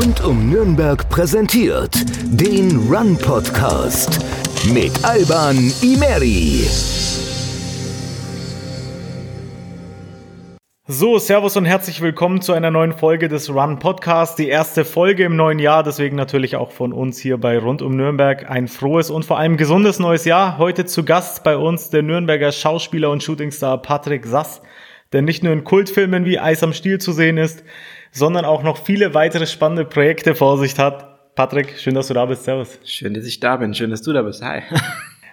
Rund um Nürnberg präsentiert den Run-Podcast mit Alban Imeri. So, servus und herzlich willkommen zu einer neuen Folge des Run-Podcasts, die erste Folge im neuen Jahr, deswegen natürlich auch von uns hier bei Rund um Nürnberg ein frohes und vor allem gesundes neues Jahr. Heute zu Gast bei uns der Nürnberger Schauspieler und Shootingstar Patrick Sass, der nicht nur in Kultfilmen wie Eis am Stiel zu sehen ist, sondern auch noch viele weitere spannende Projekte vor sich hat. Patrick, schön, dass du da bist. Servus. Schön, dass ich da bin. Schön, dass du da bist. Hi.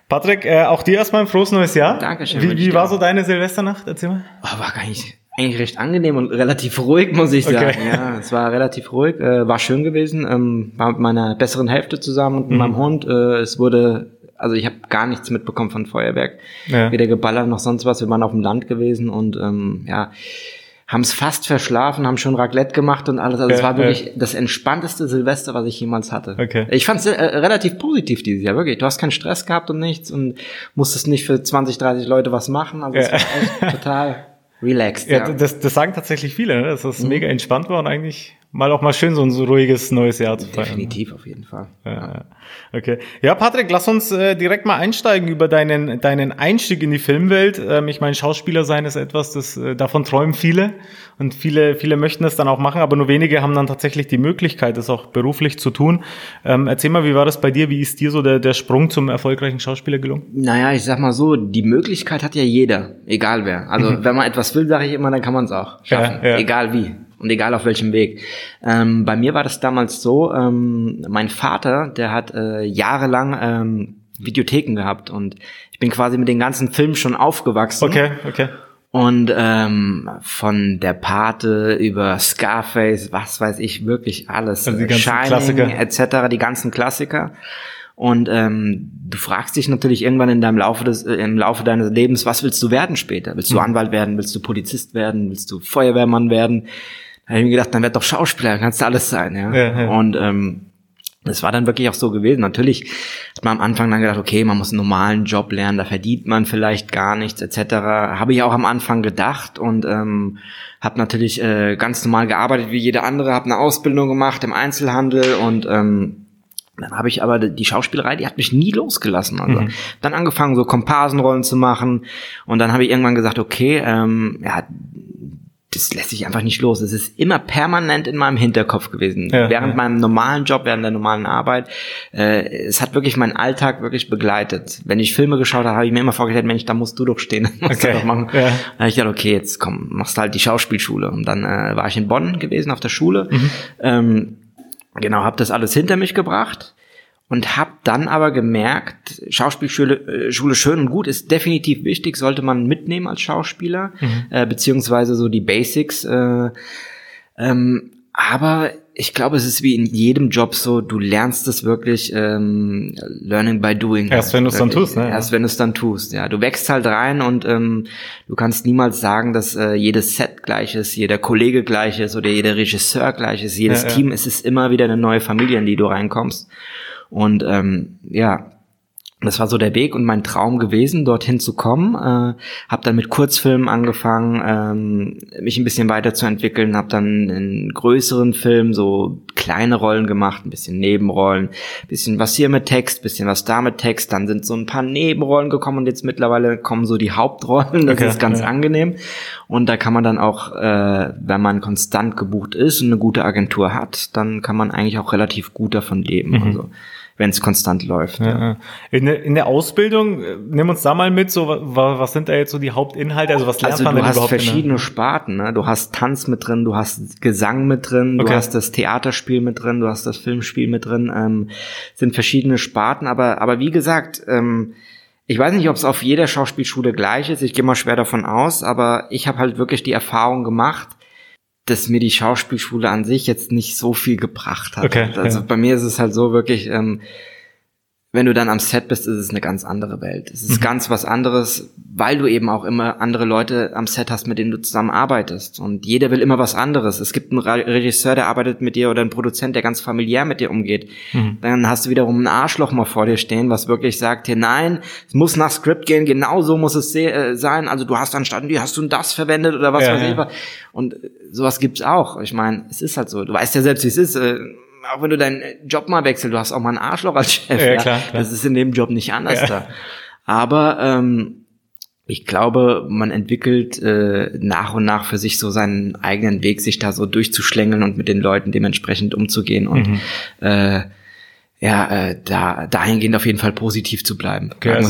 Patrick, auch dir erstmal ein frohes neues Jahr. Dankeschön. Wie war so deine Silvesternacht? Erzähl mal. Oh, war eigentlich recht angenehm und relativ ruhig, muss ich sagen. Ja, es war relativ ruhig. War schön gewesen. War mit meiner besseren Hälfte zusammen und mit meinem Hund. Also ich habe gar nichts mitbekommen von Feuerwerk. Ja. Weder geballert noch sonst was. Wir waren auf dem Land gewesen und haben es fast verschlafen, haben schon Raclette gemacht und alles. Also es war wirklich das entspannteste Silvester, was ich jemals hatte. Okay. Ich fand es relativ positiv dieses Jahr, wirklich. Du hast keinen Stress gehabt und nichts und musstest nicht für 20, 30 Leute was machen. Also es war echt total relaxed. Ja, das sagen tatsächlich viele, ne? Dass das mega entspannt war und eigentlich mal schön so ein ruhiges neues Jahr zu feiern. Definitiv, auf jeden Fall. Ja. Okay. Ja, Patrick, lass uns direkt mal einsteigen über deinen Einstieg in die Filmwelt. Ich meine, Schauspieler sein ist etwas, davon träumen viele und viele möchten das dann auch machen, aber nur wenige haben dann tatsächlich die Möglichkeit, das auch beruflich zu tun. Erzähl mal, wie war das bei dir? Wie ist dir so der Sprung zum erfolgreichen Schauspieler gelungen? Naja, ich sag mal so, die Möglichkeit hat ja jeder, egal wer. Also wenn man etwas will, sage ich immer, dann kann man es auch schaffen, egal wie. Und egal auf welchem Weg. Bei mir war das damals so, mein Vater, der hat jahrelang Videotheken gehabt und ich bin quasi mit den ganzen Filmen schon aufgewachsen. Okay. Und von der Pate über Scarface, was weiß ich, wirklich alles. Also die ganzen Shining, Klassiker. Etc., die ganzen Klassiker. Und du fragst dich natürlich irgendwann in deinem im Laufe deines Lebens, was willst du werden später? Willst du Anwalt werden? Willst du Polizist werden? Willst du Feuerwehrmann werden? Da habe ich mir gedacht, dann werd doch Schauspieler, dann kannst du alles sein, ja. Und das war dann wirklich auch so gewesen. Natürlich hat man am Anfang dann gedacht, okay, man muss einen normalen Job lernen, da verdient man vielleicht gar nichts, etc. Habe ich auch am Anfang gedacht und habe natürlich ganz normal gearbeitet wie jeder andere, habe eine Ausbildung gemacht im Einzelhandel und dann habe ich aber die Schauspielerei, die hat mich nie losgelassen. Also dann angefangen, so Komparsenrollen zu machen und dann habe ich irgendwann gesagt, okay, das lässt sich einfach nicht los. Es ist immer permanent in meinem Hinterkopf gewesen. Ja, während meinem normalen Job, während der normalen Arbeit. Es hat wirklich meinen Alltag wirklich begleitet. Wenn ich Filme geschaut habe, habe ich mir immer vorgestellt, Mensch, da musst du doch stehen. Okay. Doch machen. Ja. Da habe ich gedacht, okay, jetzt komm, machst halt die Schauspielschule. Und dann war ich in Bonn gewesen auf der Schule. Genau, habe das alles hinter mich gebracht und habe dann aber gemerkt, Schauspielschule schön und gut, ist definitiv wichtig, sollte man mitnehmen als Schauspieler, beziehungsweise so die Basics. Aber ich glaube, es ist wie in jedem Job so, du lernst es wirklich learning by doing. Erst wenn du es dann tust, ne? Erst wenn du es dann tust, ja. Du wächst halt rein und du kannst niemals sagen, dass jedes Set gleich ist, jeder Kollege gleich ist oder jeder Regisseur gleich ist, jedes Team. Es ist immer wieder eine neue Familie, in die du reinkommst. Und das war so der Weg und mein Traum gewesen, dorthin zu kommen. Habe dann mit Kurzfilmen angefangen, mich ein bisschen weiterzuentwickeln, habe dann in größeren Filmen so kleine Rollen gemacht, ein bisschen Nebenrollen, ein bisschen was hier mit Text, ein bisschen was da mit Text, dann sind so ein paar Nebenrollen gekommen und jetzt mittlerweile kommen so die Hauptrollen, das ist ganz angenehm. Und da kann man dann auch, wenn man konstant gebucht ist und eine gute Agentur hat, dann kann man eigentlich auch relativ gut davon leben, also wenn es konstant läuft. Ja. In der Ausbildung, nimm uns da mal mit, so was sind da jetzt so die Hauptinhalte? Also was lernt man denn überhaupt? Du hast verschiedene Sparten, ne? Du hast Tanz mit drin, du hast Gesang mit drin, du hast das Theaterspiel mit drin, du hast das Filmspiel mit drin. Sind verschiedene Sparten, aber wie gesagt, ich weiß nicht, ob es auf jeder Schauspielschule gleich ist. Ich gehe mal schwer davon aus, aber ich habe halt wirklich die Erfahrung gemacht, dass mir die Schauspielschule an sich jetzt nicht so viel gebracht hat. Okay, also bei mir ist es halt so wirklich, wenn du dann am Set bist, ist es eine ganz andere Welt. Es ist ganz was anderes, weil du eben auch immer andere Leute am Set hast, mit denen du zusammenarbeitest. Und jeder will immer was anderes. Es gibt einen Regisseur, der arbeitet mit dir, oder einen Produzent, der ganz familiär mit dir umgeht. Mhm. Dann hast du wiederum ein Arschloch mal vor dir stehen, was wirklich sagt, hier nein, es muss nach Skript gehen, genau so muss es sein. Also du hast anstatt, hast du das verwendet oder was weiß ich was. Und sowas gibt's auch. Ich meine, es ist halt so. Du weißt ja selbst, wie es ist. Auch wenn du deinen Job mal wechselst, du hast auch mal einen Arschloch als Chef. Ja, klar, klar. Das ist in dem Job nicht anders da. Aber ich glaube, man entwickelt nach und nach für sich so seinen eigenen Weg, sich da so durchzuschlängeln und mit den Leuten dementsprechend umzugehen und dahingehend auf jeden Fall positiv zu bleiben. Okay, also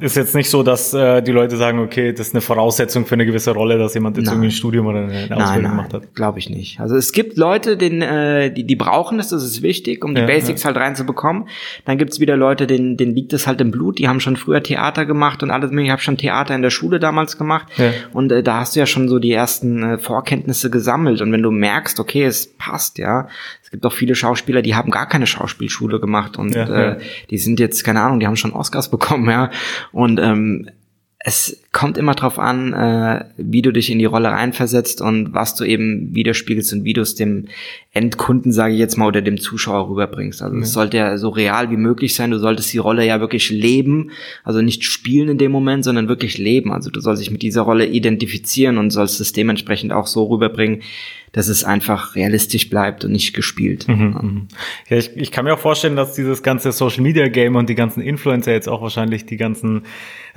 ist jetzt nicht so, dass die Leute sagen, okay, das ist eine Voraussetzung für eine gewisse Rolle, dass jemand jetzt irgendwie ein Studium oder eine Ausbildung gemacht hat. Nein, glaube ich nicht. Also es gibt Leute, die brauchen das ist wichtig, um die Basics halt reinzubekommen. Dann gibt's wieder Leute, denen liegt das halt im Blut, die haben schon früher Theater gemacht und alles. Ich habe schon Theater in der Schule damals gemacht und da hast du ja schon so die ersten Vorkenntnisse gesammelt, und wenn du merkst, okay, es passt, es gibt auch viele Schauspieler, die haben gar keine Schauspielschule gemacht und die sind jetzt, keine Ahnung, die haben schon Oscars bekommen, und es kommt immer drauf an, wie du dich in die Rolle reinversetzt und was du eben widerspiegelst und wie du es dem Endkunden, sage ich jetzt mal, oder dem Zuschauer rüberbringst. Also es sollte ja so real wie möglich sein, du solltest die Rolle ja wirklich leben, also nicht spielen in dem Moment, sondern wirklich leben. Also du sollst dich mit dieser Rolle identifizieren und sollst es dementsprechend auch so rüberbringen, dass es einfach realistisch bleibt und nicht gespielt. Mhm. Ja, ich kann mir auch vorstellen, dass dieses ganze Social-Media-Game und die ganzen Influencer jetzt auch wahrscheinlich die ganzen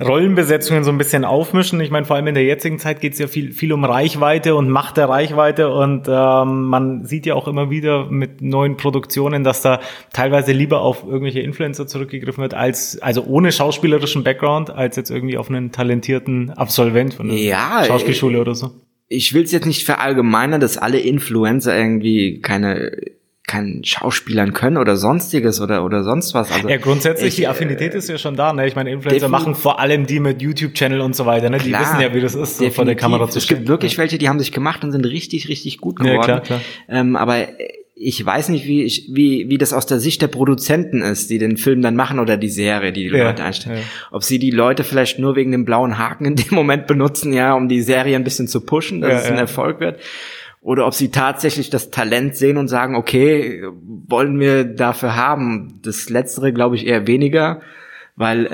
Rollenbesetzungen so ein bisschen aufmischen. Ich meine, vor allem in der jetzigen Zeit geht es ja viel um Reichweite und Macht der Reichweite, und man sieht ja auch immer wieder mit neuen Produktionen, dass da teilweise lieber auf irgendwelche Influencer zurückgegriffen wird, also ohne schauspielerischen Background, als jetzt irgendwie auf einen talentierten Absolvent von einer Schauspielschule oder so. Ich will es jetzt nicht verallgemeinern, dass alle Influencer irgendwie keinen Schauspielern können oder sonstiges oder sonst was. Also ja, grundsätzlich die Affinität ist ja schon da. Ne? Ich meine, Influencer machen vor allem die mit YouTube-Channel und so weiter. Ne? Klar, die wissen ja, wie das ist, so vor der Kamera zu stehen. Es gibt wirklich welche, die haben sich gemacht und sind richtig, richtig gut geworden. Ja, klar. Aber ich weiß nicht, wie das aus der Sicht der Produzenten ist, die den Film dann machen oder die Serie, die Leute einstellen. Ja. Ob sie die Leute vielleicht nur wegen dem blauen Haken in dem Moment benutzen, um die Serie ein bisschen zu pushen, dass es ein Erfolg wird. Oder ob sie tatsächlich das Talent sehen und sagen, okay, wollen wir dafür haben. Das Letztere glaube ich eher weniger, weil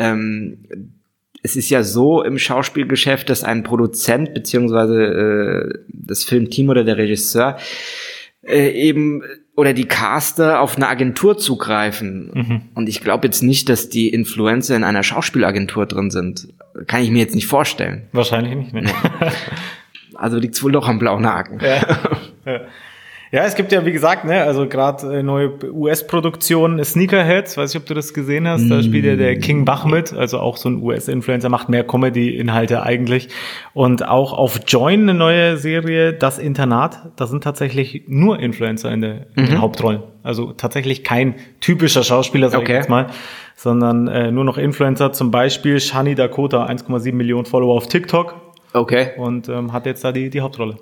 es ist ja so im Schauspielgeschäft, dass ein Produzent beziehungsweise das Filmteam oder der Regisseur oder die Caster auf eine Agentur zugreifen. Mhm. Und ich glaube jetzt nicht, dass die Influencer in einer Schauspielagentur drin sind. Kann ich mir jetzt nicht vorstellen. Wahrscheinlich nicht mehr. Also liegt's wohl doch am blauen Haken. Ja, es gibt ja, wie gesagt, also gerade neue US-Produktionen, Sneakerheads, weiß ich, ob du das gesehen hast, da spielt ja der King Bach mit, also auch so ein US-Influencer, macht mehr Comedy-Inhalte eigentlich. Und auch auf Join eine neue Serie, Das Internat, da sind tatsächlich nur Influencer in den Hauptrollen. Also tatsächlich kein typischer Schauspieler, sag ich jetzt mal, sondern nur noch Influencer, zum Beispiel Shani Dakota, 1,7 Millionen Follower auf TikTok. Okay. Und hat jetzt da die Hauptrolle.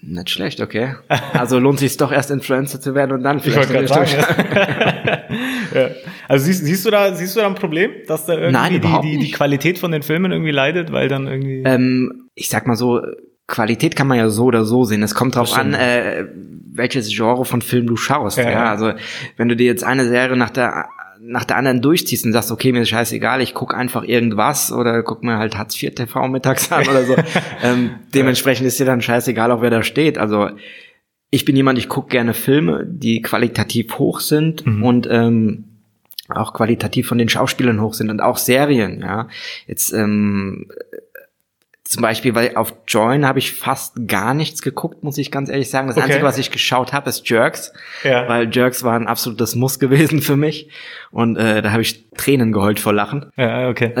Nicht schlecht, okay. Also lohnt es sich doch erst Influencer zu werden und dann vielleicht. Ich wollte gerade sagen, Also siehst du da ein Problem, dass da irgendwie die Qualität von den Filmen irgendwie leidet, weil dann irgendwie. Ich sag mal so, Qualität kann man ja so oder so sehen. Es kommt drauf an, welches Genre von Film du schaust. Ja, also wenn du dir jetzt eine Serie nach der anderen durchziehst und sagst, okay, mir ist scheißegal, ich guck einfach irgendwas oder guck mir halt Hartz IV TV mittags an oder so. Dementsprechend ist dir dann scheißegal, auch wer da steht. Also ich bin jemand, ich guck gerne Filme, die qualitativ hoch sind und auch qualitativ von den Schauspielern hoch sind und auch Serien. Jetzt zum Beispiel, weil auf Join habe ich fast gar nichts geguckt, muss ich ganz ehrlich sagen. Das Einzige, was ich geschaut habe, ist Jerks, weil Jerks war ein absolutes Muss gewesen für mich. Und da habe ich Tränen geheult vor Lachen. Ja, okay.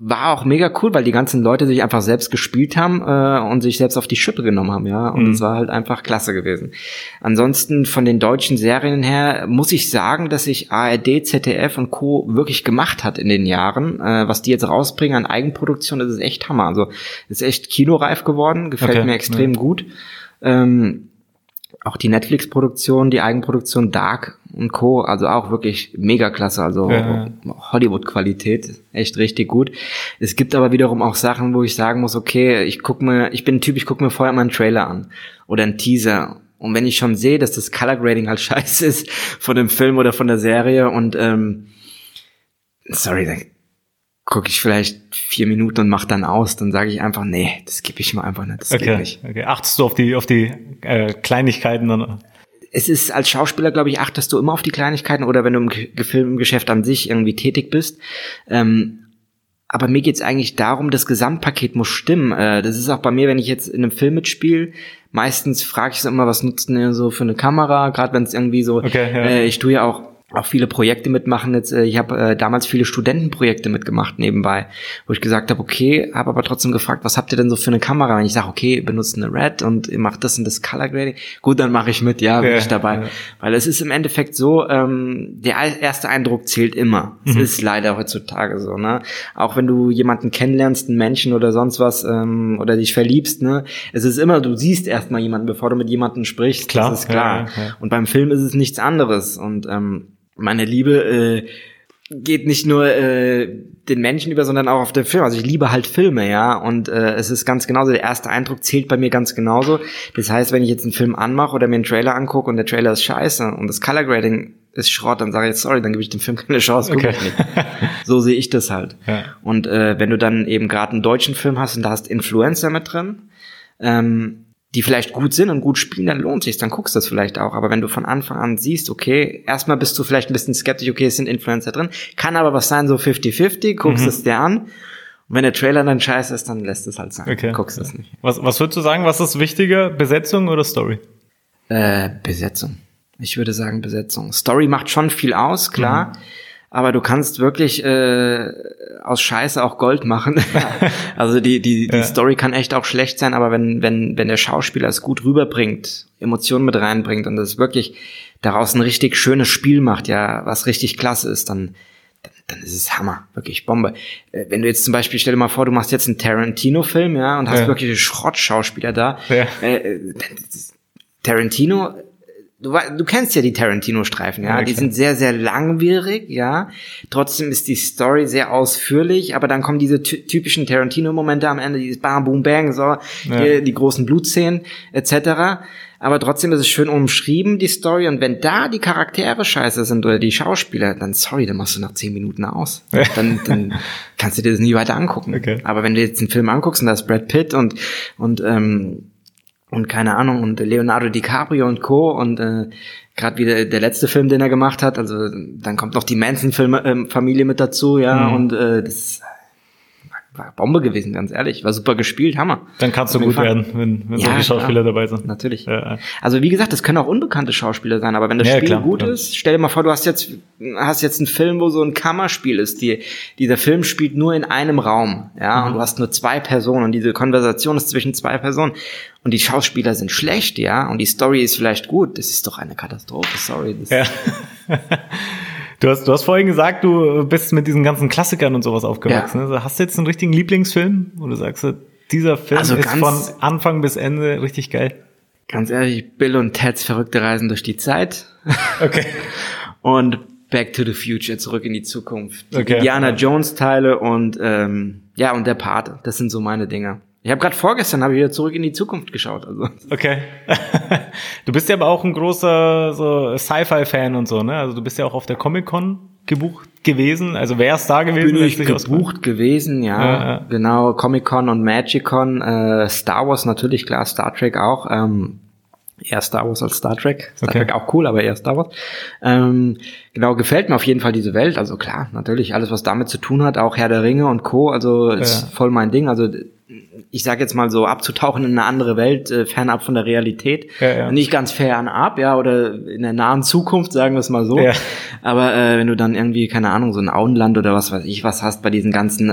War auch mega cool, weil die ganzen Leute sich einfach selbst gespielt haben und sich selbst auf die Schippe genommen haben, Und es war halt einfach klasse gewesen. Ansonsten von den deutschen Serien her muss ich sagen, dass sich ARD, ZDF und Co. wirklich gemacht hat in den Jahren. Was die jetzt rausbringen an Eigenproduktion, das ist echt Hammer. Also ist echt kinoreif geworden, gefällt mir extrem gut. Auch die Netflix-Produktion, die Eigenproduktion Dark und Co., also auch wirklich mega klasse, also ja. Hollywood-Qualität, echt richtig gut. Es gibt aber wiederum auch Sachen, wo ich sagen muss, okay, ich bin ein Typ, ich gucke mir vorher mal einen Trailer an oder einen Teaser. Und wenn ich schon sehe, dass das Colorgrading halt scheiße ist von dem Film oder von der Serie und sorry, dann gucke ich vielleicht 4 Minuten und mach dann aus, dann sage ich einfach, nee, das gebe ich mir einfach nicht, das geht nicht. Okay. Achtest du auf die Kleinigkeiten? Dann? Es ist, als Schauspieler, glaube ich, achtest du immer auf die Kleinigkeiten oder wenn du im Filmgeschäft an sich irgendwie tätig bist. Aber mir geht's eigentlich darum, das Gesamtpaket muss stimmen. Das ist auch bei mir, wenn ich jetzt in einem Film mitspiele, meistens frage ich so immer, was nutzt denn so für eine Kamera, gerade wenn es irgendwie so, ich tue ja auch viele Projekte mitmachen. Jetzt, ich habe damals viele Studentenprojekte mitgemacht nebenbei, wo ich gesagt habe, okay, habe aber trotzdem gefragt, was habt ihr denn so für eine Kamera? Wenn ich sage, okay, benutzt eine Red und ihr macht das und das Color Grading, gut, dann mache ich mit, bin ich dabei. Ja. Weil es ist im Endeffekt so, der erste Eindruck zählt immer. Das ist leider heutzutage so, ne? Auch wenn du jemanden kennenlernst, einen Menschen oder sonst was, oder dich verliebst, ne? Es ist immer, du siehst erstmal jemanden, bevor du mit jemandem sprichst. Klar. Das ist klar. Ja, ja. Und beim Film ist es nichts anderes. Und meine Liebe geht nicht nur den Menschen über, sondern auch auf den Film. Also ich liebe halt Filme, ja. Und es ist ganz genauso, der erste Eindruck zählt bei mir ganz genauso. Das heißt, wenn ich jetzt einen Film anmache oder mir einen Trailer angucke und der Trailer ist scheiße und das Colorgrading ist Schrott, dann sage ich, sorry, dann gebe ich dem Film keine Chance, guck ich nicht. So sehe ich das halt. Ja. Und wenn du dann eben gerade einen deutschen Film hast und da hast Influencer mit drin, die vielleicht gut sind und gut spielen, dann lohnt sich's, dann guckst du das vielleicht auch. Aber wenn du von Anfang an siehst, okay, erstmal bist du vielleicht ein bisschen skeptisch, okay, es sind Influencer drin, kann aber was sein, so 50-50, guckst es dir an. Und wenn der Trailer dann scheiße ist, dann lässt es halt sein, guckst es nicht. Was würdest du sagen, was ist wichtiger, Besetzung oder Story? Besetzung. Ich würde sagen Besetzung. Story macht schon viel aus, klar. Mhm. Aber du kannst wirklich aus Scheiße auch Gold machen. Also die Story kann echt auch schlecht sein, aber wenn der Schauspieler es gut rüberbringt, Emotionen mit reinbringt und das wirklich daraus ein richtig schönes Spiel macht, ja, was richtig klasse ist, dann ist es Hammer, wirklich Bombe. Wenn du jetzt zum Beispiel, stell dir mal vor, du machst jetzt einen Tarantino-Film, ja, und hast wirklich Schrottschauspieler da. Ja. Tarantino... Du kennst ja die Tarantino-Streifen, ja? Die sind sehr, sehr langwierig, ja. Trotzdem ist die Story sehr ausführlich, aber dann kommen diese typischen Tarantino-Momente am Ende, dieses Bam, Boom, Bang, so, die großen Blutszenen, etc. Aber trotzdem ist es schön umschrieben, die Story. Und wenn da die Charaktere scheiße sind oder die Schauspieler, dann sorry, dann machst du nach 10 Minuten aus. Dann kannst du dir das nie weiter angucken. Okay. Aber wenn du jetzt einen Film anguckst und da ist Brad Pitt und keine Ahnung, und Leonardo DiCaprio und Co. Und gerade wieder der letzte Film, den er gemacht hat, also dann kommt noch die Manson-Film-Familie mit dazu, ja, und das war Bombe gewesen, ganz ehrlich, war super gespielt, Hammer. Dann kannst du gut werden, wenn solche Schauspieler dabei sind. Natürlich. Ja. Also wie gesagt, das können auch unbekannte Schauspieler sein, aber wenn das Spiel gut ist, stell dir mal vor, du hast jetzt einen Film, wo so ein Kammerspiel ist, dieser Film spielt nur in einem Raum, ja, und du hast nur 2 Personen und diese Konversation ist zwischen 2 Personen. Und die Schauspieler sind schlecht, ja, und die Story ist vielleicht gut. Das ist doch eine Katastrophe, sorry. Du hast vorhin gesagt, du bist mit diesen ganzen Klassikern und sowas aufgewachsen. Ja. Also hast du jetzt einen richtigen Lieblingsfilm, wo du sagst, dieser Film ist von Anfang bis Ende richtig geil? Ganz ehrlich, Bill und Ted's verrückte Reisen durch die Zeit. Okay. Und Back to the Future, zurück in die Zukunft. Die Indiana Jones-Teile und und der Pate. Das sind so meine Dinger. Ich habe gerade vorgestern wieder zurück in die Zukunft geschaut. Also. Okay. Du bist ja aber auch ein großer so Sci-Fi-Fan und so, ne? Also du bist ja auch auf der Comic-Con gebucht gewesen. Also wer ist da gewesen? Bin ich gebucht gewesen, ja. Genau, Comic-Con und Magic-Con. Star Wars natürlich, klar, Star Trek auch. Eher Star Wars als Star Trek. Star Trek auch cool, aber eher Star Wars. Genau, gefällt mir auf jeden Fall diese Welt. Also klar, natürlich alles, was damit zu tun hat, auch Herr der Ringe und Co. Also ist voll mein Ding. Also ich sag jetzt mal so, abzutauchen in eine andere Welt, fernab von der Realität. Ja. Nicht ganz fernab, ja, oder in der nahen Zukunft, sagen wir es mal so. Ja. Aber wenn du dann irgendwie, keine Ahnung, so ein Auenland oder was weiß ich was hast bei diesen ganzen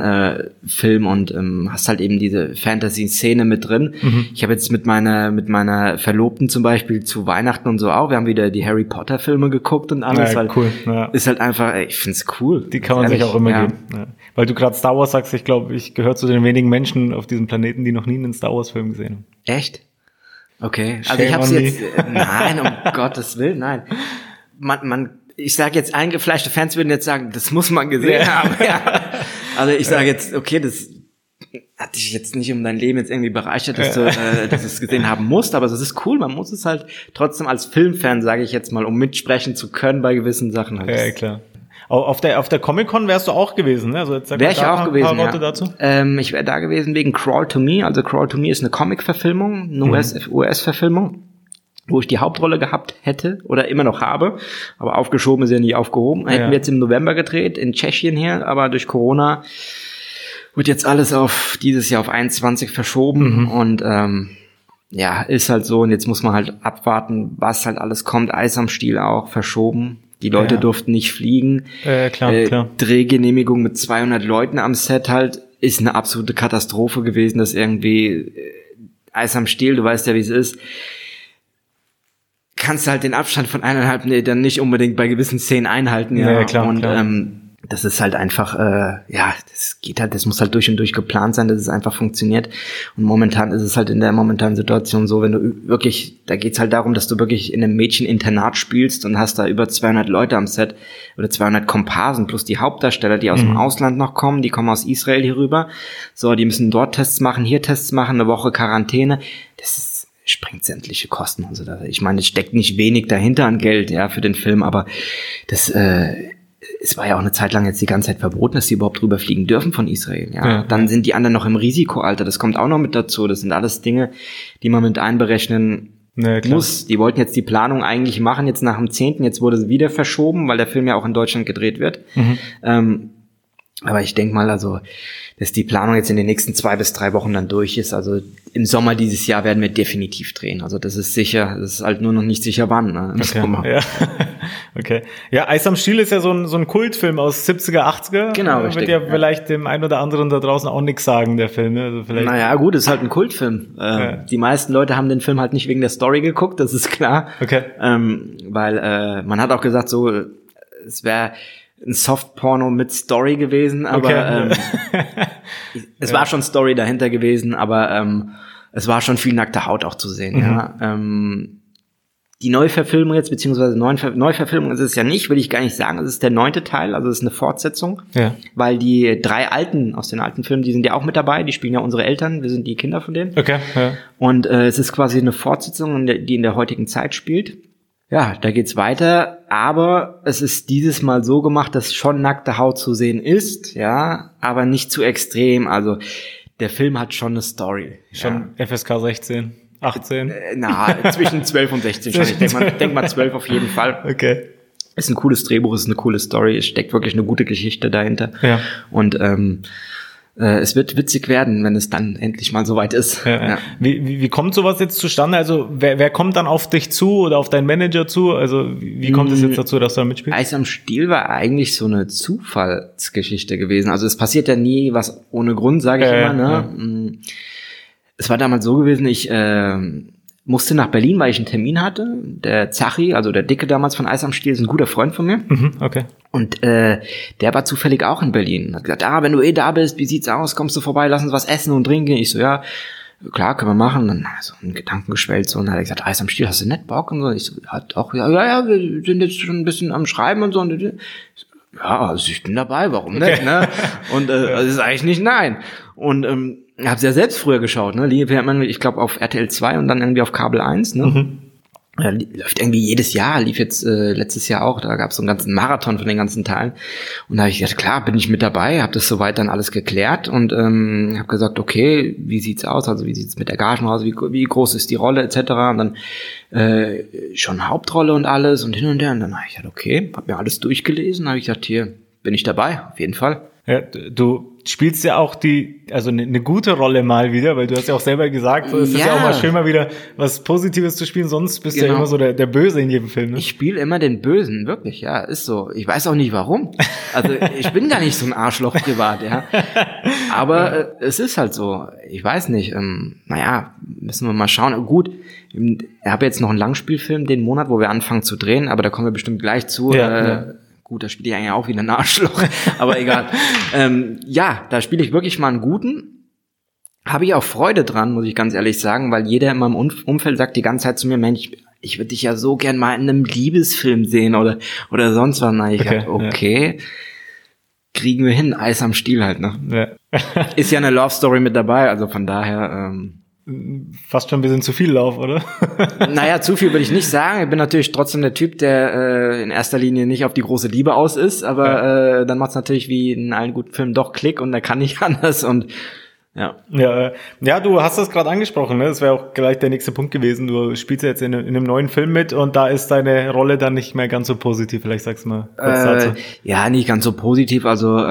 Filmen und hast halt eben diese Fantasy-Szene mit drin. Mhm. Ich habe jetzt mit meiner Verlobten zum Beispiel zu Weihnachten und so auch, wir haben wieder die Harry Potter-Filme geguckt und alles, weil cool. Ja. Ist halt einfach, ich find's cool. Die kann man sich auch immer geben. Ja. Weil du gerade Star Wars sagst, ich glaube, ich gehöre zu den wenigen Menschen auf diesem Planeten, die noch nie einen Star Wars Film gesehen haben. Echt? Okay, also ich hab's jetzt, nein, um Gottes Willen, nein. Ich sage jetzt, eingefleischte Fans würden jetzt sagen, das muss man gesehen haben. Ja. Also ich sage jetzt, okay, das hat dich jetzt nicht um dein Leben jetzt irgendwie bereichert, dass du es gesehen haben musst, aber es ist cool, man muss es halt trotzdem als Filmfan, sage ich jetzt mal, um mitsprechen zu können bei gewissen Sachen. Halt. Ja, klar. Auf der Comic-Con wärst du auch gewesen, ne? Also jetzt sag mal ein paar Worte dazu. Ich wäre da gewesen wegen Crawl to Me. Also Crawl to Me ist eine Comic-Verfilmung, eine US-Verfilmung, wo ich die Hauptrolle gehabt hätte oder immer noch habe, aber aufgeschoben ist ja nie aufgehoben. Hätten wir jetzt im November gedreht, in Tschechien hier, aber durch Corona wird jetzt alles auf dieses Jahr auf 21 verschoben und ist halt so, und jetzt muss man halt abwarten, was halt alles kommt. Eis am Stiel auch verschoben. Die Leute durften nicht fliegen. Klar. Drehgenehmigung mit 200 Leuten am Set halt ist eine absolute Katastrophe gewesen, dass irgendwie Eis am Stiel, du weißt ja, wie es ist, kannst du halt den Abstand von 1,5 Metern nicht unbedingt bei gewissen Szenen einhalten. Ja, klar. Das ist halt einfach, das muss halt durch und durch geplant sein, dass es einfach funktioniert. Und momentan ist es halt in der momentanen Situation so, wenn du wirklich, da geht's halt darum, dass du wirklich in einem Mädcheninternat spielst und hast da über 200 Leute am Set oder 200 Komparsen plus die Hauptdarsteller, die aus dem Ausland noch kommen, die kommen aus Israel hier rüber. So, die müssen dort Tests machen, hier Tests machen, eine Woche Quarantäne. Das sprengt sämtliche Kosten. Also da, ich meine, es steckt nicht wenig dahinter an Geld, ja, für den Film, aber das, es war ja auch eine Zeit lang jetzt die ganze Zeit verboten, dass sie überhaupt drüber fliegen dürfen von Israel. Ja. Dann sind die anderen noch im Risikoalter. Das kommt auch noch mit dazu. Das sind alles Dinge, die man mit einberechnen muss. Die wollten jetzt die Planung eigentlich machen, jetzt nach dem 10. Jetzt wurde sie wieder verschoben, weil der Film ja auch in Deutschland gedreht wird. Aber ich denke mal, also, dass die Planung jetzt in den nächsten 2 bis 3 Wochen dann durch ist. Also im Sommer dieses Jahr werden wir definitiv drehen. Also das ist sicher. Das ist halt nur noch nicht sicher wann. Ne? Okay. Ja, Eis am Stiel ist ja so ein Kultfilm aus 70er, 80er. Genau, richtig. Wird ja vielleicht dem einen oder anderen da draußen auch nichts sagen, der Film. Ne? Also vielleicht. Naja, gut, ist halt ein Kultfilm. Die meisten Leute haben den Film halt nicht wegen der Story geguckt, das ist klar. Okay. Weil man hat auch gesagt, so, es wäre ein Softporno mit Story gewesen, aber es war schon Story dahinter gewesen, aber es war schon viel nackte Haut auch zu sehen. Ja. Die Neuverfilmung jetzt, beziehungsweise Neuverfilmung ist es ja nicht, will ich gar nicht sagen, es ist der 9. Teil, also es ist eine Fortsetzung, weil die 3 Alten aus den alten Filmen, die sind ja auch mit dabei, die spielen ja unsere Eltern, wir sind die Kinder von denen. Okay. Ja. Und es ist quasi eine Fortsetzung, die in der heutigen Zeit spielt. Ja, da geht's weiter, aber es ist dieses Mal so gemacht, dass schon nackte Haut zu sehen ist, ja, aber nicht zu extrem, also der Film hat schon eine Story. Schon FSK 16, 18? Na, zwischen 12 und 16 schon, ich denk mal 12 auf jeden Fall. Okay. Ist ein cooles Drehbuch, ist eine coole Story, es steckt wirklich eine gute Geschichte dahinter. Ja. Und es wird witzig werden, wenn es dann endlich mal soweit ist. Ja. Wie kommt sowas jetzt zustande? Also wer kommt dann auf dich zu oder auf deinen Manager zu? Also wie kommt es jetzt dazu, dass du da mitspielst? Eis am Stiel war eigentlich so eine Zufallsgeschichte gewesen. Also es passiert ja nie was ohne Grund, sage ich immer. Ne? Ja. Es war damals so gewesen, ich musste nach Berlin, weil ich einen Termin hatte. Der Zachi, also der Dicke damals von Eis am Stiel, ist ein guter Freund von mir. Okay. Und der war zufällig auch in Berlin. Hat gesagt, wenn du da bist, wie sieht's aus? Kommst du vorbei, lass uns was essen und trinken. Ich so, ja, klar, können wir machen. Und dann so einen Gedanken geschwellt. So. Und dann hat er gesagt, Eis am Stiel, hast du nicht Bock? Und so. Ich so, ja, doch. Ja, wir sind jetzt schon ein bisschen am Schreiben und so. Und ja, also ich bin dabei, warum nicht? Ne? Und das ist eigentlich nicht nein. Und ich hab's ja selbst früher geschaut, ne? Ich glaube auf RTL 2 und dann irgendwie auf Kabel 1, ne? Läuft irgendwie jedes Jahr, lief jetzt letztes Jahr auch, da gab's so einen ganzen Marathon von den ganzen Teilen. Und da habe ich gesagt, klar, bin ich mit dabei, habe das soweit dann alles geklärt und habe gesagt, okay, wie sieht's aus, also wie sieht's mit der Gage aus, wie groß ist die Rolle etc. Und dann schon Hauptrolle und alles und hin und her. Und dann habe ich gesagt, okay, habe mir alles durchgelesen, habe ich gesagt, hier bin ich dabei, auf jeden Fall. Ja, du spielst ja auch eine gute Rolle mal wieder, weil du hast ja auch selber gesagt, so ist es ja auch mal schön, mal wieder was Positives zu spielen, sonst bist du ja immer so der Böse in jedem Film. Ne? Ich spiele immer den Bösen, wirklich, ja, ist so. Ich weiß auch nicht warum. Also ich bin gar nicht so ein Arschloch privat, ja. Aber es ist halt so, ich weiß nicht, müssen wir mal schauen. Gut, ich habe jetzt noch einen Langspielfilm den Monat, wo wir anfangen zu drehen, aber da kommen wir bestimmt gleich zu. Ja. Gut, da spiele ich eigentlich auch wieder ein Arschloch, aber egal. Da spiele ich wirklich mal einen Guten. habe ich auch Freude dran, muss ich ganz ehrlich sagen, weil jeder in meinem Umfeld sagt die ganze Zeit zu mir, Mensch, ich würde dich ja so gern mal in einem Liebesfilm sehen oder sonst was. Na, ich dachte, okay, ja. Kriegen wir hin, Eis am Stiel halt, ne? Ja. Ist ja eine Love Story mit dabei, also von daher, fast schon ein bisschen zu viel Lauf, oder? Naja, zu viel würde ich nicht sagen. Ich bin natürlich trotzdem der Typ, der in erster Linie nicht auf die große Liebe aus ist, aber ja. Dann macht's natürlich wie in allen guten Filmen doch Klick und er kann nicht anders und ja, du hast das gerade angesprochen, ne? Das wäre auch gleich der nächste Punkt gewesen. Du spielst ja jetzt in einem neuen Film mit und da ist deine Rolle dann nicht mehr ganz so positiv. Vielleicht sagst du mal kurz dazu. Ja, nicht ganz so positiv. Also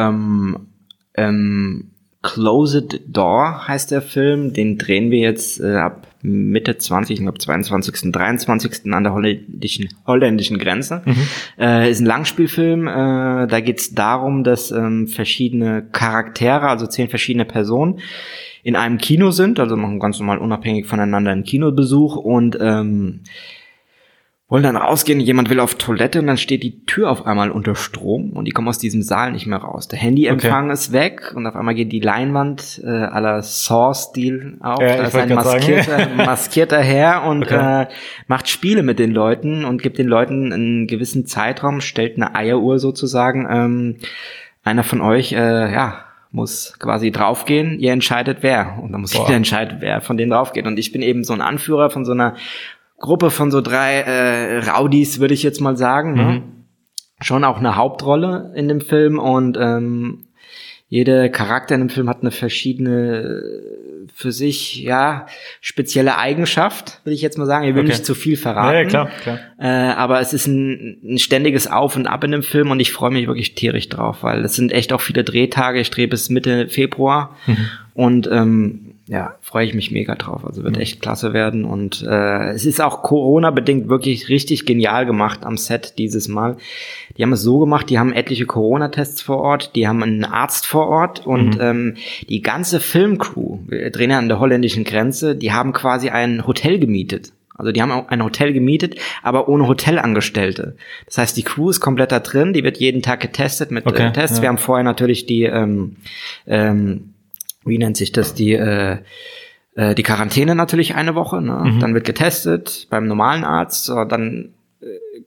Closed Door heißt der Film. Den drehen wir jetzt ab Mitte 20, ich glaube 22., 23. an der holländischen Grenze. Mhm. Ist ein Langspielfilm. Da geht's darum, dass verschiedene Charaktere, also 10 verschiedene Personen, in einem Kino sind, also machen ganz normal unabhängig voneinander einen Kinobesuch und wollen dann rausgehen, jemand will auf Toilette und dann steht die Tür auf einmal unter Strom und die kommen aus diesem Saal nicht mehr raus. Der Handyempfang ist weg und auf einmal geht die Leinwand à la Saw-Stil auf. Ja, da ist ein maskierter Herr und macht Spiele mit den Leuten und gibt den Leuten einen gewissen Zeitraum, stellt eine Eieruhr sozusagen. Einer von euch, muss quasi draufgehen, ihr entscheidet wer. Und dann muss jeder entscheiden, wer von denen draufgeht. Und ich bin eben so ein Anführer von so einer Gruppe von so 3 Raudis, würde ich jetzt mal sagen. Ne? Mhm. Schon auch eine Hauptrolle in dem Film und jeder Charakter in dem Film hat eine verschiedene für sich, spezielle Eigenschaft, würde ich jetzt mal sagen. Ich will nicht zu viel verraten. Ja, klar. Aber es ist ein ständiges Auf und Ab in dem Film und ich freue mich wirklich tierisch drauf, weil es sind echt auch viele Drehtage. Ich drehe bis Mitte Februar und freue ich mich mega drauf. Also wird echt klasse werden. Und es ist auch Corona-bedingt wirklich richtig genial gemacht am Set dieses Mal. Die haben es so gemacht, die haben etliche Corona-Tests vor Ort, die haben einen Arzt vor Ort und die ganze Filmcrew, wir drehen ja an der holländischen Grenze, die haben quasi ein Hotel gemietet. Also die haben auch ein Hotel gemietet, aber ohne Hotelangestellte. Das heißt, die Crew ist komplett da drin, die wird jeden Tag getestet mit Tests. Ja. Wir haben vorher natürlich die wie nennt sich das, die Quarantäne natürlich eine Woche, ne? Dann wird getestet beim normalen Arzt, so, dann